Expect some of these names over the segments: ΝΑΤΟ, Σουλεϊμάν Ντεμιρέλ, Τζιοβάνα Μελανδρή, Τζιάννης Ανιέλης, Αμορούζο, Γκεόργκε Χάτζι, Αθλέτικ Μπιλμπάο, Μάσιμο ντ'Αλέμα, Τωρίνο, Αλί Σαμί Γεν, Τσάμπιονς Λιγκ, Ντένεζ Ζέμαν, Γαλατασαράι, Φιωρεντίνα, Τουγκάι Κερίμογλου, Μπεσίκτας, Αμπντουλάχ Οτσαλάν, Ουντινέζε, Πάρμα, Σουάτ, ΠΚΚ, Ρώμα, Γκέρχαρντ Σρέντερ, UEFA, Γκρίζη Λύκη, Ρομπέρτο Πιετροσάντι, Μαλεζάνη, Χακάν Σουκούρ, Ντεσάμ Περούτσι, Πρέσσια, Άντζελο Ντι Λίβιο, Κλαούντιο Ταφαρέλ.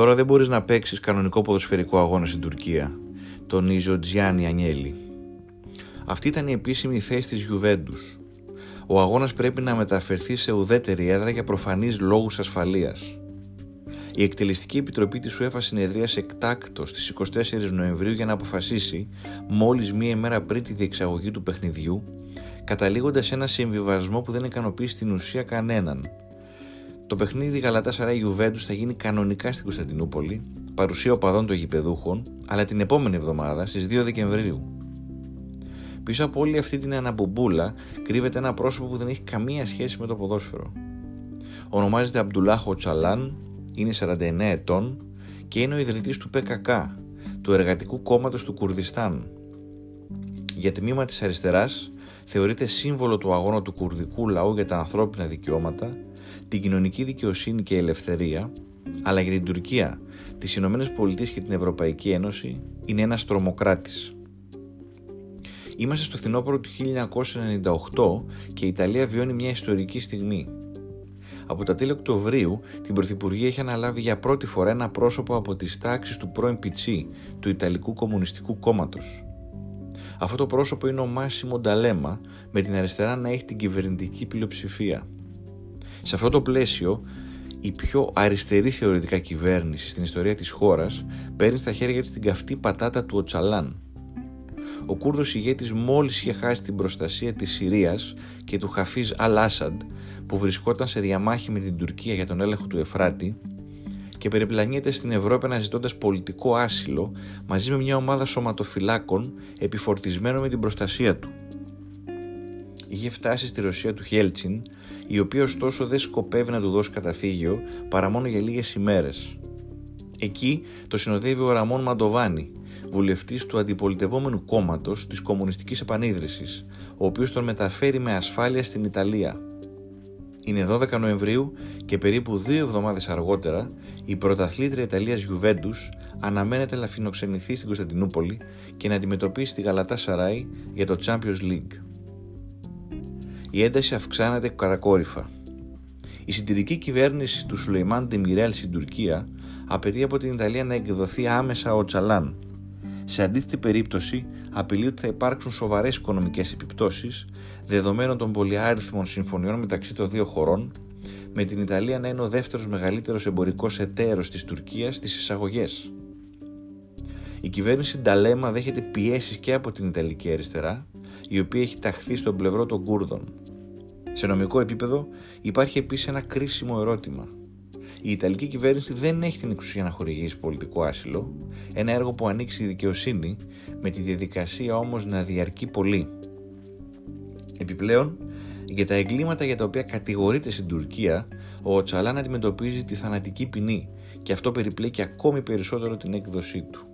Τώρα δεν μπορείς να παίξεις κανονικό ποδοσφαιρικό αγώνα στην Τουρκία, τονίζει ο Τζιάννη Ανιέλη. Αυτή ήταν η επίσημη θέση της Γιουβέντους. Ο αγώνας πρέπει να μεταφερθεί σε ουδέτερη έδρα για προφανείς λόγους ασφαλείας. Η εκτελεστική επιτροπή της UEFA συνεδρίασε εκτάκτως στις 24 Νοεμβρίου για να αποφασίσει, μόλις μία ημέρα πριν τη διεξαγωγή του παιχνιδιού, καταλήγοντας ένα συμβιβασμό που δεν ικανοποιεί στην ουσία κανέναν. Το παιχνίδι Γαλατασαράι Γιουβέντους θα γίνει κανονικά στην Κωνσταντινούπολη, παρουσία οπαδών των γηπεδούχων, αλλά την επόμενη εβδομάδα στις 2 Δεκεμβρίου. Πίσω από όλη αυτή την αναμπομπούλα κρύβεται ένα πρόσωπο που δεν έχει καμία σχέση με το ποδόσφαιρο. Ονομάζεται Αμπντουλάχ Οτσαλάν, είναι 49 ετών και είναι ο ιδρυτής του ΠΚΚ, του Εργατικού Κόμματος του Κουρδιστάν. Για τμήμα της αριστεράς θεωρείται σύμβολο του αγώνα του κουρδικού λαού για τα ανθρώπινα δικαιώματα, την κοινωνική δικαιοσύνη και ελευθερία, αλλά για την Τουρκία, τις Ηνωμένες Πολιτείες και την Ευρωπαϊκή Ένωση είναι ένας τρομοκράτης. Είμαστε στο φθινόπωρο του 1998 και η Ιταλία βιώνει μια ιστορική στιγμή. Από τα τέλη Οκτωβρίου, την Πρωθυπουργία έχει αναλάβει για πρώτη φορά ένα πρόσωπο από τις τάξεις του πρώην Πιτσί, του Ιταλικού Κομμουνιστικού Κόμματος. Αυτό το πρόσωπο είναι ο Μάσιμο ντ'Αλέμα, με την αριστερά να έχει την κυβερνητική πλειοψηφία. Σε αυτό το πλαίσιο, η πιο αριστερή θεωρητικά κυβέρνηση στην ιστορία της χώρας παίρνει στα χέρια της την καυτή πατάτα του Οτσαλάν. Ο Κούρδος ηγέτης μόλις είχε χάσει την προστασία της Συρίας και του Χαφίζ Αλάσαντ, που βρισκόταν σε διαμάχη με την Τουρκία για τον έλεγχο του Εφράτη, και περιπλανιέται στην Ευρώπη αναζητώντας πολιτικό άσυλο μαζί με μια ομάδα σωματοφυλάκων επιφορτισμένο με την προστασία του. Είχε φτάσει στη Ρωσία του Χέλτσιν, η οποία ωστόσο δεν σκοπεύει να του δώσει καταφύγιο παρά μόνο για λίγες ημέρες. Εκεί το συνοδεύει ο Ραμόν Μαντοβάνι, βουλευτής του αντιπολιτευόμενου κόμματος της Κομμουνιστικής Επανίδρυσης, ο οποίος τον μεταφέρει με ασφάλεια στην Ιταλία. Είναι 12 Νοεμβρίου και περίπου 2 εβδομάδες αργότερα η πρωταθλήτρια Ιταλίας Γιουβέντους αναμένεται να φιλοξενηθεί στην Κωνσταντινούπολη και να αντιμετωπίσει τη Γαλατασαράι για το Champions League. Η ένταση αυξάνεται κατακόρυφα. Η συντηρητική κυβέρνηση του Σουλεϊμάν Ντεμιρέλ στην Τουρκία απαιτεί από την Ιταλία να εκδοθεί άμεσα ο Οτσαλάν. Σε αντίθετη περίπτωση, απειλεί ότι θα υπάρξουν σοβαρές οικονομικές επιπτώσεις, δεδομένων των πολυάριθμων συμφωνιών μεταξύ των δύο χωρών, με την Ιταλία να είναι ο δεύτερος μεγαλύτερος εμπορικός εταίρος της Τουρκίας στις εισαγωγές. Η κυβέρνηση Ντ'Αλέμα δέχεται πιέσεις και από την Ιταλική αριστερά, η οποία έχει ταχθεί στον πλευρό των Κούρδων. Σε νομικό επίπεδο, υπάρχει επίσης ένα κρίσιμο ερώτημα. Η Ιταλική κυβέρνηση δεν έχει την εξουσία να χορηγήσει πολιτικό άσυλο, ένα έργο που ανοίξει η δικαιοσύνη, με τη διαδικασία όμως να διαρκεί πολύ. Επιπλέον, για τα εγκλήματα για τα οποία κατηγορείται στην Τουρκία, ο Οτσαλάν αντιμετωπίζει τη θανατική ποινή και αυτό περιπλέκει ακόμη περισσότερο την έκδοσή του.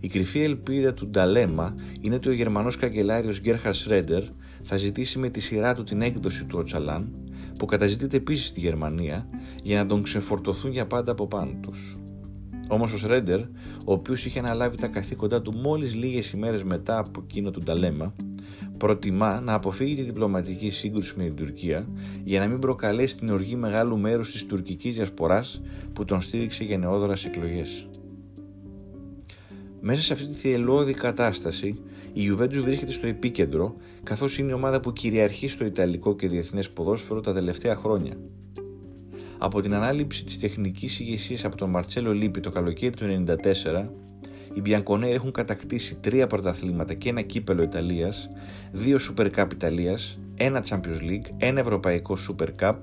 Η κρυφή ελπίδα του Ντ'Αλέμα είναι ότι ο Γερμανός καγκελάριος Γκέρχαρντ Σρέντερ θα ζητήσει με τη σειρά του την έκδοση του Οτσαλάν, που καταζητείται επίσης στη Γερμανία, για να τον ξεφορτωθούν για πάντα από πάνω τους. Όμως ο Σρέντερ, ο οποίος είχε αναλάβει τα καθήκοντά του μόλις λίγες ημέρες μετά από εκείνο του Ντ'Αλέμα, προτιμά να αποφύγει τη διπλωματική σύγκρουση με την Τουρκία για να μην προκαλέσει την οργή μεγάλου μέρους της τουρκικής διασποράς που τον στήριξε γενναιόδωρα σε εκλογές. Μέσα σε αυτή τη θελώδη κατάσταση, η Γιουβέντους βρίσκεται στο επίκεντρο, καθώς είναι η ομάδα που κυριαρχεί στο ιταλικό και διεθνές ποδόσφαιρο τα τελευταία χρόνια. Από την ανάληψη της τεχνικής ηγεσίας από τον Marcello Lippi το καλοκαίρι του 1994, οι Bianconeri έχουν κατακτήσει 3 πρωταθλήματα και ένα κύπελο Ιταλίας, 2 Super Cup Ιταλίας, 1 Champions League, 1 Ευρωπαϊκό Super Cup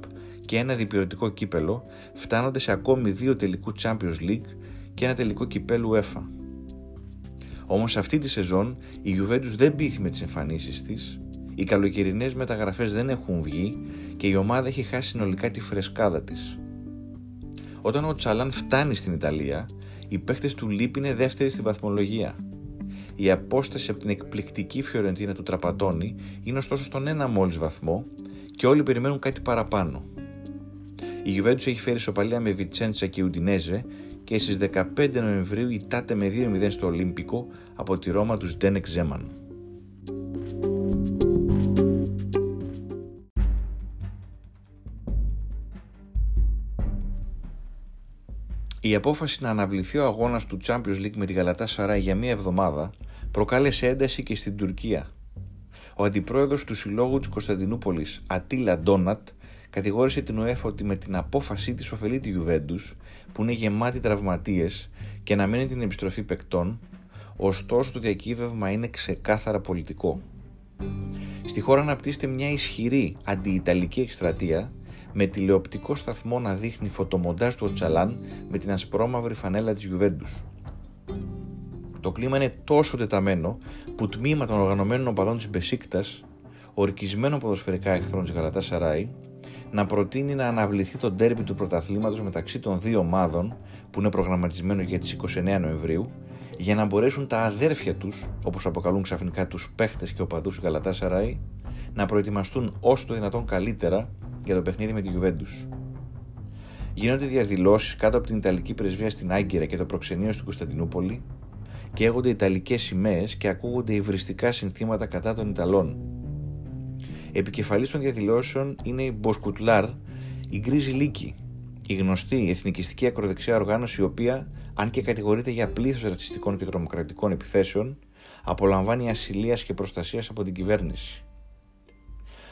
και 1 διπειρωτικό κύπελο, φτάνοντας σε ακόμη 2 τελικού Champions League και 1 τελικό κυπέλου UEFA. Όμως αυτή τη σεζόν η Γιουβέντους δεν πείθει με τις εμφανίσεις της, οι καλοκαιρινές μεταγραφές δεν έχουν βγει και η ομάδα έχει χάσει συνολικά τη φρεσκάδα της. Όταν ο Οτσαλάν φτάνει στην Ιταλία, οι παίκτες του Λίπη είναι δεύτεροι στην βαθμολογία. Η απόσταση από την εκπληκτική Φιωρεντίνα του Τραπατόνι είναι ωστόσο στον 1 μόλις βαθμό και όλοι περιμένουν κάτι παραπάνω. Η Γιουβέντους έχει φέρει ισοπαλία με Βιτσέντσα και Ουντινέζε και στις 15 Νοεμβρίου ητάται με 2-0 στο Ολύμπικο από τη Ρώμα τους Ντένεζ Ζέμαν. Η απόφαση να αναβληθεί ο αγώνας του Champions League με τη Γαλατασαράι για μία εβδομάδα προκάλεσε ένταση και στην Τουρκία. Ο αντιπρόεδρος του Συλλόγου της Κωνσταντινούπολης, Ατίλα Ντόνατ, κατηγόρησε την UEFA ότι με την απόφασή της ωφελεί τη Γιουβέντους, που είναι γεμάτη τραυματίες και αναμένει την επιστροφή παικτών, ωστόσο το διακύβευμα είναι ξεκάθαρα πολιτικό. Στη χώρα αναπτύσσεται μια ισχυρή αντιιταλική εκστρατεία, με τηλεοπτικό σταθμό να δείχνει φωτομοντάζ του Οτσαλάν με την ασπρόμαυρη φανέλα της Γιουβέντους. Το κλίμα είναι τόσο τεταμένο που τμήμα των οργανωμένων οπαδών της Μπεσίκτας, ορκισμένων ποδοσφαιρικά εχθρών της Γαλατασαράι, να προτείνει να αναβληθεί το ντέρμπι του πρωταθλήματος μεταξύ των δύο ομάδων, που είναι προγραμματισμένο για τις 29 Νοεμβρίου, για να μπορέσουν τα αδέρφια τους, όπως αποκαλούν ξαφνικά τους παίχτες και οπαδούς της Γαλατασαράι, να προετοιμαστούν όσο το δυνατόν καλύτερα για το παιχνίδι με τη Γιουβέντους. Γίνονται διαδηλώσεις κάτω από την Ιταλική πρεσβεία στην Άγκυρα και το προξενείο στην Κωνσταντινούπολη, και καίγονται ιταλικές σημαίες και ακούγονται υβριστικά συνθήματα κατά των Ιταλών. Επικεφαλής των διαδηλώσεων είναι η Μποσκουτλάρ, η Γκρίζη Λύκη, η γνωστή εθνικιστική ακροδεξιά οργάνωση, η οποία, αν και κατηγορείται για πλήθος ρατσιστικών και τρομοκρατικών επιθέσεων, απολαμβάνει ασυλίας και προστασίας από την κυβέρνηση.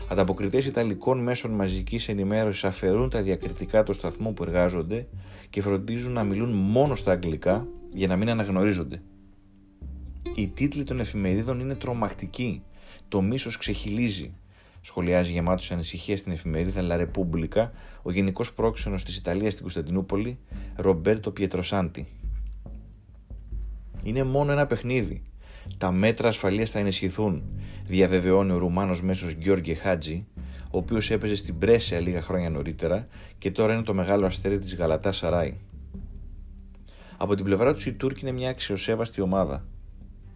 Ανταποκριτές ιταλικών μέσων μαζικής ενημέρωσης αφαιρούν τα διακριτικά του σταθμού που εργάζονται και φροντίζουν να μιλούν μόνο στα αγγλικά για να μην αναγνωρίζονται. Οι τίτλοι των εφημερίδων είναι τρομακτικοί. Το μίσος ξεχυλίζει, σχολιάζει γεμάτος ανησυχία στην εφημερίδα La Repubblica ο γενικός πρόξενος της Ιταλίας στην Κωνσταντινούπολη, Ρομπέρτο Πιετροσάντι. Είναι μόνο ένα παιχνίδι. Τα μέτρα ασφαλείας θα ενισχυθούν, διαβεβαιώνει ο Ρουμάνος μέσος Γκεόργκε Χάτζι, ο οποίος έπαιζε στην Πρέσσια λίγα χρόνια νωρίτερα και τώρα είναι το μεγάλο αστέρι της Γαλατασαράι. Από την πλευρά τους, οι Τούρκοι είναι μια αξιοσέβαστη ομάδα.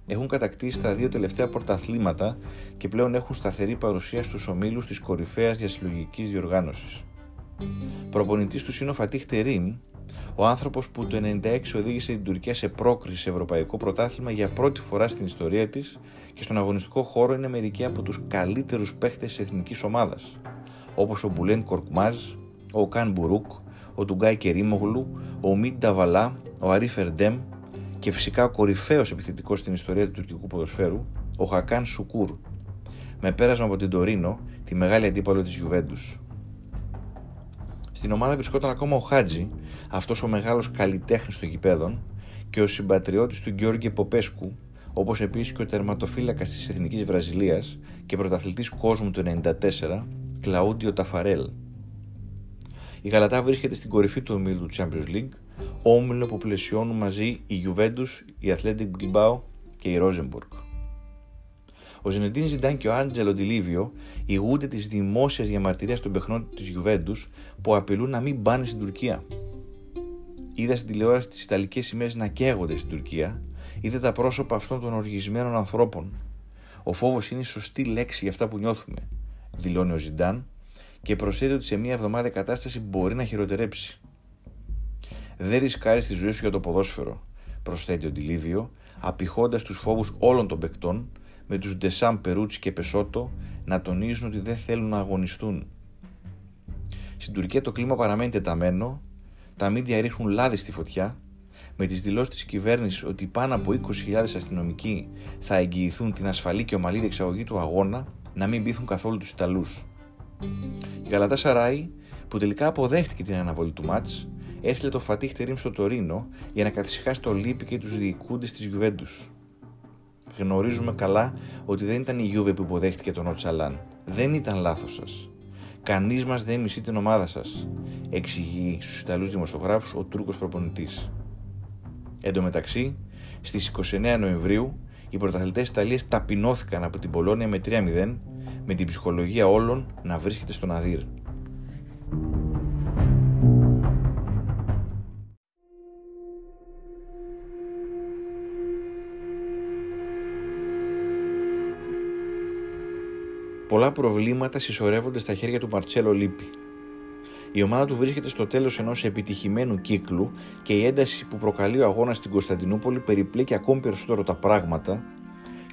Έχουν κατακτήσει τα δύο τελευταία πρωταθλήματα και πλέον έχουν σταθερή παρουσία στους ομίλους της κορυφαίας διασυλλογικής διοργάνωσης. Προπονητής τους είναι ο Φατίχ Τερίμ, ο άνθρωπος που το 1996 οδήγησε την Τουρκία σε πρόκριση σε ευρωπαϊκό πρωτάθλημα για πρώτη φορά στην ιστορία της, και στον αγωνιστικό χώρο είναι μερικοί από τους καλύτερους παίχτες της εθνικής ομάδας, όπως ο Μπουλέν Κορκμάζ, ο Καν Μπουρούκ, ο Τουγκάι Κερίμογλου, ο Μιτ Νταβαλά, ο Αρίφ Ερντέμ και φυσικά ο κορυφαίος επιθετικός στην ιστορία του τουρκικού ποδοσφαίρου, ο Χακάν Σουκούρ, με πέρασμα από την Τωρίνο, τη μεγάλη αντίπαλο της Γιουβέντους. Στην ομάδα βρισκόταν ακόμα ο Χάτζι, αυτός ο μεγάλος καλλιτέχνης των γηπέδων, και ο συμπατριώτης του Γκεόργκε Ποπέσκου, όπως επίσης και ο τερματοφύλακας της Εθνικής Βραζιλίας και πρωταθλητής κόσμου του 1994, Κλαούντιο Ταφαρέλ. Η Γαλατά βρίσκεται στην κορυφή του ομίλου του Champions League, όμιλο που πλαισιώνουν μαζί η Γιουβέντους, η Αθλέτικ Μπιλμπάο και η Ρόζενμπουργκ. Ο Ζινεντίν Ζιντάν και ο Άντζελο Ντι Λίβιο ηγούνται τη δημόσια διαμαρτυρία των παιχνών τη Γιουβέντους, που απειλούν να μην πάνε στην Τουρκία. Είδα στην τηλεόραση τις ιταλικές σημαίες να καίγονται στην Τουρκία, είδα τα πρόσωπα αυτών των οργισμένων ανθρώπων. Ο φόβος είναι η σωστή λέξη για αυτά που νιώθουμε, δηλώνει ο Ζιντάν, και προσθέτει ότι σε μία εβδομάδα η κατάσταση μπορεί να χειροτερέψει. Δεν ρισκάρεις τη ζωή σου για το ποδόσφαιρο, προσθέτει ο Ντι Λίβιο, απηχώντας τους φόβους όλων των παικτών, με τους Ντεσάμ, Περούτσι και Πεσότο να τονίζουν ότι δεν θέλουν να αγωνιστούν. Στην Τουρκία το κλίμα παραμένει τεταμένο, τα μίντια ρίχνουν λάδι στη φωτιά, με τις δηλώσεις της κυβέρνησης ότι πάνω από 20.000 αστυνομικοί θα εγγυηθούν την ασφαλή και ομαλή διεξαγωγή του αγώνα να μην πείθουν καθόλου τους Ιταλούς. Η Γαλατασαράι, που τελικά αποδέχτηκε την αναβολή του μάτς, έστειλε το Φατίχ Τερίμ στο Τωρίνο για να καθησυχάσει το Λίπι και τους διοικούντες της Γιουβέντους. Γνωρίζουμε καλά ότι δεν ήταν η Γιούβε που υποδέχτηκε τον Οτσαλάν. Δεν ήταν λάθος σας. Κανείς μας δεν μισεί την ομάδα σας, εξηγεί στους Ιταλούς δημοσιογράφους ο Τούρκος προπονητής. Εν τω μεταξύ, στις 29 Νοεμβρίου, οι πρωταθλητές Ιταλίας ταπεινώθηκαν από την Πολώνια με 3-0, με την ψυχολογία όλων να βρίσκεται στον Αδύρ. Πολλά προβλήματα συσσωρεύονται στα χέρια του Marcello Lippi. Η ομάδα του βρίσκεται στο τέλος ενός επιτυχημένου κύκλου και η ένταση που προκαλεί ο αγώνας στην Κωνσταντινούπολη περιπλέκει ακόμη περισσότερο τα πράγματα,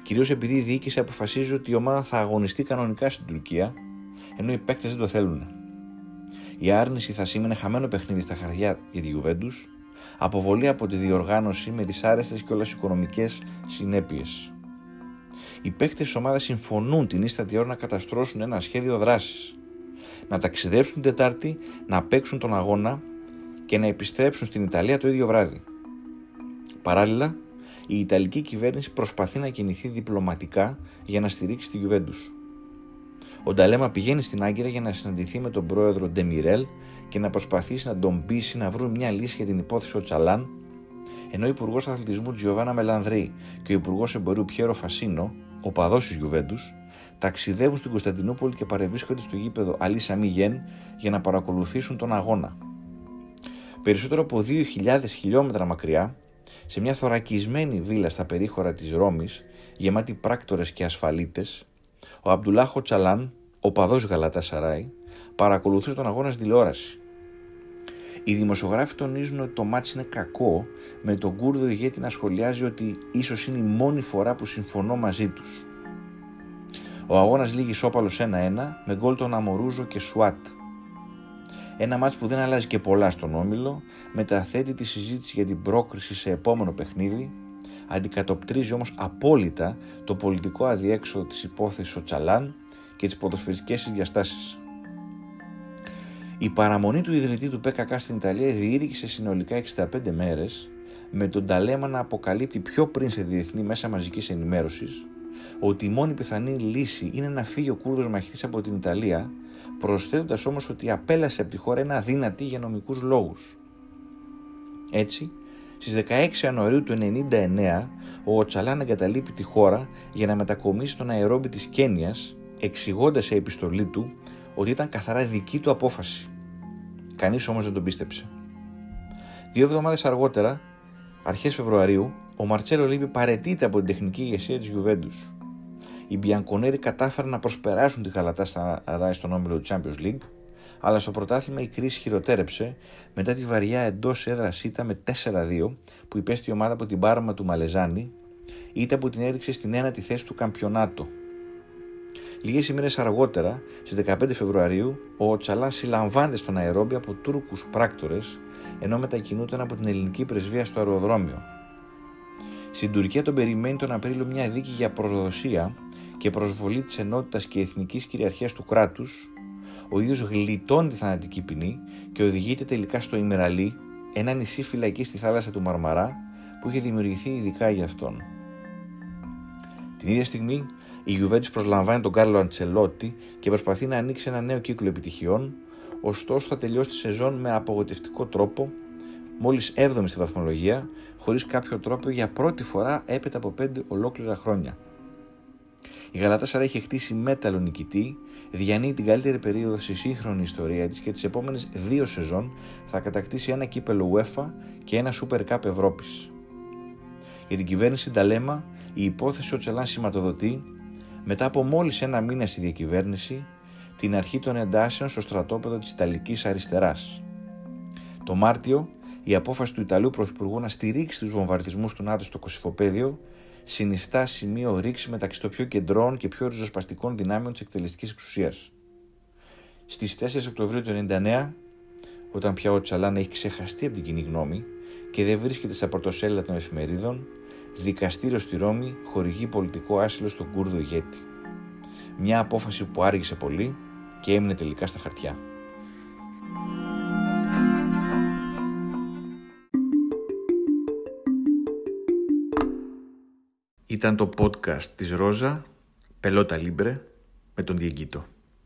κυρίως επειδή η διοίκηση αποφασίζει ότι η ομάδα θα αγωνιστεί κανονικά στην Τουρκία, ενώ οι παίκτες δεν το θέλουν. Η άρνηση θα σήμαινε χαμένο παιχνίδι στα χαρτιά για τη Γιουβέντους, Αποβολή από τη διοργάνωση με δυσάρεστες και όλες οικονομικές συνέπειες. Οι παίκτες της ομάδας συμφωνούν την ίστατη ώρα να καταστρώσουν ένα σχέδιο δράσης. Να ταξιδέψουν την Τετάρτη, να παίξουν τον αγώνα και να επιστρέψουν στην Ιταλία το ίδιο βράδυ. Παράλληλα, η Ιταλική κυβέρνηση προσπαθεί να κινηθεί διπλωματικά για να στηρίξει τη Γιουβέντους. Ο Ντ'Αλέμα πηγαίνει στην Άγκυρα για να συναντηθεί με τον πρόεδρο Ντεμιρέλ και να προσπαθήσει να τον πείσει να βρουν μια λύση για την υπόθεση Οτσαλάν, ενώ ο Υπουργός Αθλητισμού Τζιοβάνα Μελανδρή και ο Υπουργός Εμπορίου Πιέρο Φασίνο, οπαδός της Γιουβέντους, ταξιδεύουν στην Κωνσταντινούπολη και παρευρίσκονται στο γήπεδο Αλί Σαμί Γεν για να παρακολουθήσουν τον αγώνα. Περισσότερο από 2.000 χιλιόμετρα μακριά, σε μια θωρακισμένη βίλα στα περίχωρα της Ρώμης, γεμάτη πράκτορες και ασφαλίτες, ο Αμπντουλάχ Οτσαλάν, οπαδός Γαλατασαράι, παρακολουθούσε τον αγώνα στην τηλεόραση. Οι δημοσιογράφοι τονίζουν ότι το μάτς είναι κακό, με τον Κούρδο ηγέτη να σχολιάζει ότι ίσως είναι η μόνη φορά που συμφωνώ μαζί τους. Ο αγώνας λήγει ισόπαλος 1-1 με γκολ τον Αμορούζο και Σουάτ. Ένα μάτς που δεν αλλάζει και πολλά στον όμιλο, μεταθέτει τη συζήτηση για την πρόκριση σε επόμενο παιχνίδι, αντικατοπτρίζει όμως απόλυτα το πολιτικό αδιέξοδο της υπόθεσης Οτσαλάν και τις ποδοσφαιρικές διαστάσεις. Η παραμονή του ιδρυτή του ΠΚΚ στην Ιταλία διήρκησε συνολικά 65 μέρες, με τον Ντ'Αλέμα να αποκαλύπτει πιο πριν σε διεθνή μέσα μαζικής ενημέρωσης ότι η μόνη πιθανή λύση είναι να φύγει ο Κούρδος μαχητής από την Ιταλία, προσθέτοντας όμως ότι απέλασε από τη χώρα ένα αδύνατη για νομικούς λόγους. Έτσι, στις 16 Ιανουαρίου του 1999, ο Οτσαλάν εγκαταλείπει τη χώρα για να μετακομίσει στον Ναϊρόμπι της Κένιας, εξηγώντας σε επιστολή του ότι ήταν καθαρά δική του απόφαση. Κανείς όμως δεν τον πίστεψε. 2 εβδομάδες αργότερα, αρχές Φεβρουαρίου, ο Marcello Lippi παραιτείται από την τεχνική ηγεσία της Γιουβέντους. Οι Bianconeri κατάφεραν να προσπεράσουν τη Γαλατασαράι στον όμιλο του Champions League, αλλά στο πρωτάθλημα η κρίση χειροτέρεψε μετά τη βαριά εντός έδρας ήττα με 4-2 που υπέστη η ομάδα από την Πάρμα του Μαλεζάνη, ήττα που την έριξε στην 1η θέση του καμπιονάτο. Λίγες ημέρες αργότερα, στις 15 Φεβρουαρίου, ο Οτσαλάν συλλαμβάνεται στο Ναϊρόμπι από Τούρκους πράκτορες, ενώ μετακινούνταν από την ελληνική πρεσβεία στο αεροδρόμιο. Στην Τουρκία τον περιμένει τον Απρίλιο μια δίκη για προδοσία και προσβολή της ενότητας και εθνικής κυριαρχίας του κράτους. Ο ίδιος γλιτώνει τη θανατική ποινή και οδηγείται τελικά στο Ιμεραλί, ένα νησί φυλακή στη θάλασσα του Μαρμαρά που είχε δημιουργηθεί ειδικά για αυτόν. Την ίδια στιγμή, η Γιουβέντους προσλαμβάνει τον Κάρλο Αντσελότη και προσπαθεί να ανοίξει ένα νέο κύκλο επιτυχιών, ωστόσο θα τελειώσει τη σεζόν με απογοητευτικό τρόπο, μόλις 7η στη βαθμολογία, χωρίς κάποιο τρόπο για πρώτη φορά έπειτα από 5 ολόκληρα χρόνια. Η Γαλατασαράι έχει χτίσει μέταλλο νικητή, διανύει την καλύτερη περίοδο στη σύγχρονη ιστορία της και τις επόμενες 2 σεζόν θα κατακτήσει ένα κύπελο UEFA και ένα Super Cup Ευρώπης. Για την κυβέρνηση Ντ'Αλέμα, η υπόθεση Οτσαλάν σηματοδοτεί, μετά από μόλις 1 μήνα στη διακυβέρνηση, την αρχή των εντάσεων στο στρατόπεδο της Ιταλικής Αριστεράς. Το Μάρτιο, η απόφαση του Ιταλού Πρωθυπουργού να στηρίξει τους βομβαρδισμούς του ΝΑΤΟ στο Κωσυφοπαίδιο συνιστά σημείο ρήξη μεταξύ των πιο κεντρών και πιο ριζοσπαστικών δυνάμεων της εκτελεστικής εξουσίας. Στις 4 Οκτωβρίου του 1999, όταν πια ο Οτσαλάν έχει ξεχαστεί από την κοινή γνώμη και δεν βρίσκεται στα πρωτοσέλιδα των εφημερίδων, δικαστήριο στη Ρώμη χορηγεί πολιτικό άσυλο στον Κούρδο ηγέτη. Μια απόφαση που άργησε πολύ και έμεινε τελικά στα χαρτιά. Ήταν το podcast της Ρόζα, Πελότα Λίμπρε, με τον Διεγκύτο.